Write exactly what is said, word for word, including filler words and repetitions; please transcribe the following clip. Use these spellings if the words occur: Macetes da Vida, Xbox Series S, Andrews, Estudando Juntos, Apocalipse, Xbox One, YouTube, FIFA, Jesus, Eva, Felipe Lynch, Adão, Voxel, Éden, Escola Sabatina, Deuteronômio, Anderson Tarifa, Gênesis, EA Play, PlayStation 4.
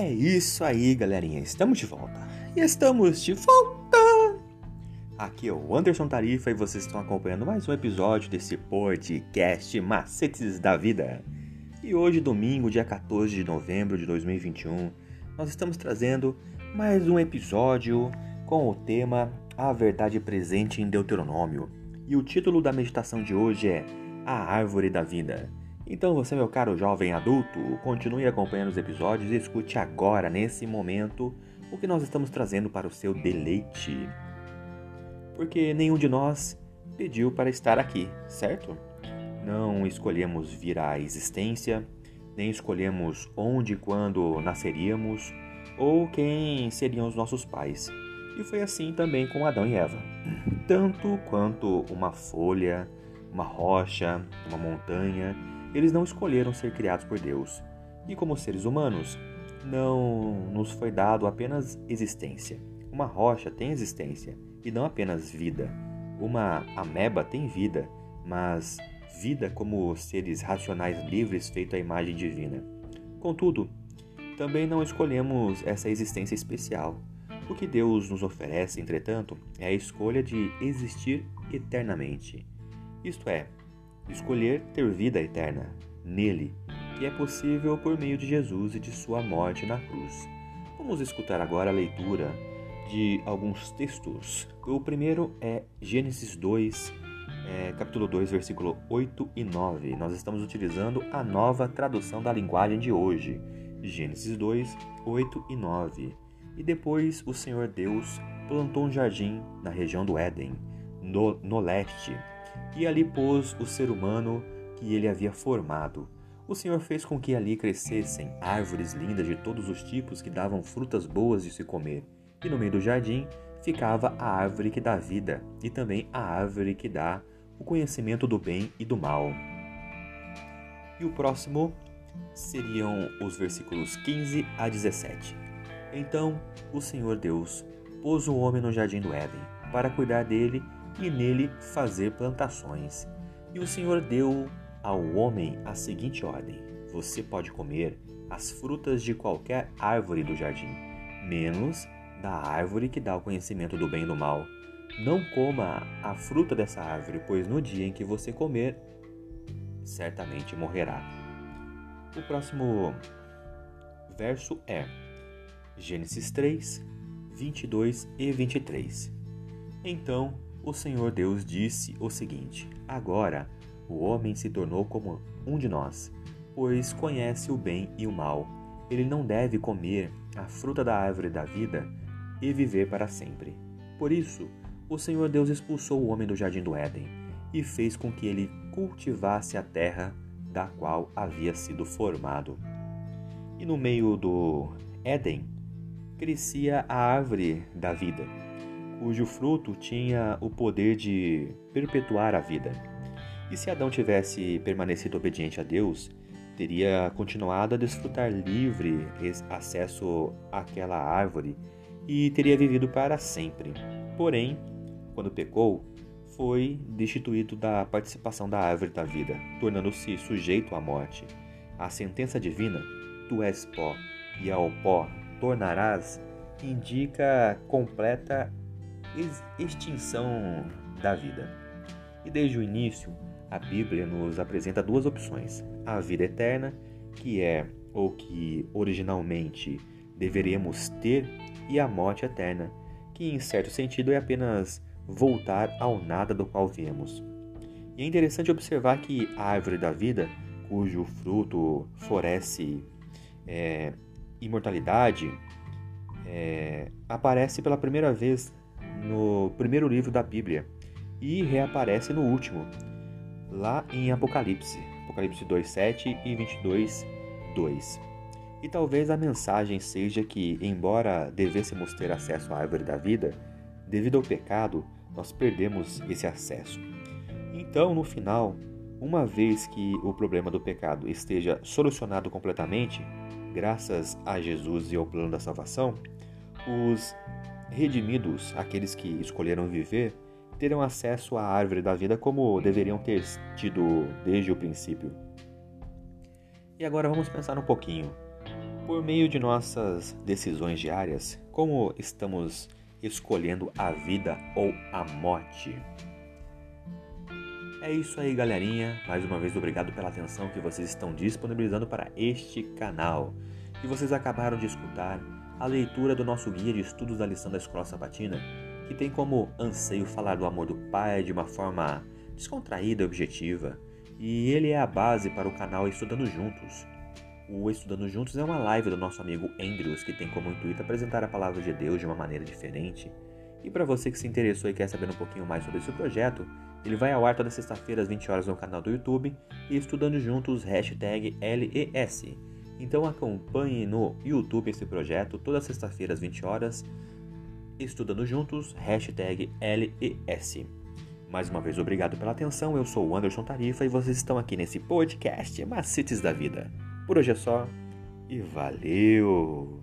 É isso aí, galerinha, estamos de volta. E estamos de volta! Aqui é o Anderson Tarifa e vocês estão acompanhando mais um episódio desse podcast Macetes da Vida. E hoje, domingo, dia quatorze de novembro de dois mil e vinte e um, nós estamos trazendo mais um episódio com o tema A Verdade Presente em Deuteronômio. E o título da meditação de hoje é A Árvore da Vida. Então você, meu caro jovem adulto, continue acompanhando os episódios e escute agora, nesse momento, o que nós estamos trazendo para o seu deleite. Porque nenhum de nós pediu para estar aqui, certo? Não escolhemos vir à existência, nem escolhemos onde e quando nasceríamos, ou quem seriam os nossos pais. E foi assim também com Adão e Eva. Tanto quanto uma folha, uma rocha, uma montanha, eles não escolheram ser criados por Deus. E como seres humanos, não nos foi dado apenas existência. Uma rocha tem existência e não apenas vida. Uma ameba tem vida, mas vida como seres racionais livres feito à imagem divina. Contudo, também não escolhemos essa existência especial. O que Deus nos oferece, entretanto, é a escolha de existir eternamente. Isto é, escolher ter vida eterna nele, que é possível por meio de Jesus e de sua morte na cruz. Vamos escutar agora a leitura de alguns textos. O primeiro é Gênesis dois, é, capítulo dois, versículo oito e nove. Nós estamos utilizando a nova tradução da linguagem de hoje. Gênesis dois, oito e nove. E depois o Senhor Deus plantou um jardim na região do Éden, no, no leste, e ali pôs o ser humano que ele havia formado. O Senhor fez com que ali crescessem árvores lindas de todos os tipos que davam frutas boas de se comer. E no meio do jardim ficava a árvore que dá vida e também a árvore que dá o conhecimento do bem e do mal. E o próximo seriam os versículos quinze a dezessete. Então o Senhor Deus pôs o homem no jardim do Éden para cuidar dele e nele fazer plantações. E o Senhor deu ao homem a seguinte ordem: você pode comer as frutas de qualquer árvore do jardim, menos da árvore que dá o conhecimento do bem e do mal. Não coma a fruta dessa árvore, pois no dia em que você comer, certamente morrerá. O próximo verso é Gênesis três, vinte e dois e vinte e três. Então o Senhor Deus disse o seguinte: agora o homem se tornou como um de nós, pois conhece o bem e o mal. Ele não deve comer a fruta da árvore da vida e viver para sempre. Por isso, o Senhor Deus expulsou o homem do jardim do Éden e fez com que ele cultivasse a terra da qual havia sido formado. E no meio do Éden crescia a árvore da vida, cujo fruto tinha o poder de perpetuar a vida. E se Adão tivesse permanecido obediente a Deus, teria continuado a desfrutar livre acesso àquela árvore e teria vivido para sempre. Porém, quando pecou, foi destituído da participação da árvore da vida, tornando-se sujeito à morte. A sentença divina, tu és pó, e ao pó tornarás, indica completa extinção da vida. E desde o início, a Bíblia nos apresenta duas opções: a vida eterna, que é ou que originalmente deveríamos ter, e a morte eterna, que em certo sentido é apenas voltar ao nada do qual viemos. E é interessante observar que a árvore da vida, cujo fruto floresce é, imortalidade, é, aparece pela primeira vez no primeiro livro da Bíblia e reaparece no último, lá em Apocalipse, Apocalipse dois, sete e vinte e dois, dois. E talvez a mensagem seja que, embora devêssemos ter acesso à árvore da vida, devido ao pecado, nós perdemos esse acesso. Então, no final, uma vez que o problema do pecado esteja solucionado completamente, graças a Jesus e ao plano da salvação, os redimidos, aqueles que escolheram viver, terão acesso à árvore da vida como deveriam ter tido desde o princípio. E agora vamos pensar um pouquinho. Por meio de nossas decisões diárias, como estamos escolhendo a vida ou a morte? É isso aí, galerinha. Mais uma vez, obrigado pela atenção que vocês estão disponibilizando para este canal. E vocês acabaram de escutar a leitura do nosso guia de estudos da lição da Escola Sabatina, que tem como anseio falar do amor do Pai de uma forma descontraída e objetiva. E ele é a base para o canal Estudando Juntos. O Estudando Juntos é uma live do nosso amigo Andrews, que tem como intuito apresentar a palavra de Deus de uma maneira diferente. E para você que se interessou e quer saber um pouquinho mais sobre esse projeto, ele vai ao ar toda sexta-feira às vinte horas no canal do YouTube e Estudando Juntos, hashtag L E S. Então acompanhe no YouTube esse projeto toda sexta-feira às vinte horas, Estudando Juntos, hashtag L E S. Mais uma vez, obrigado pela atenção. Eu sou o Anderson Tarifa e vocês estão aqui nesse podcast Macetes da Vida. Por hoje é só e valeu!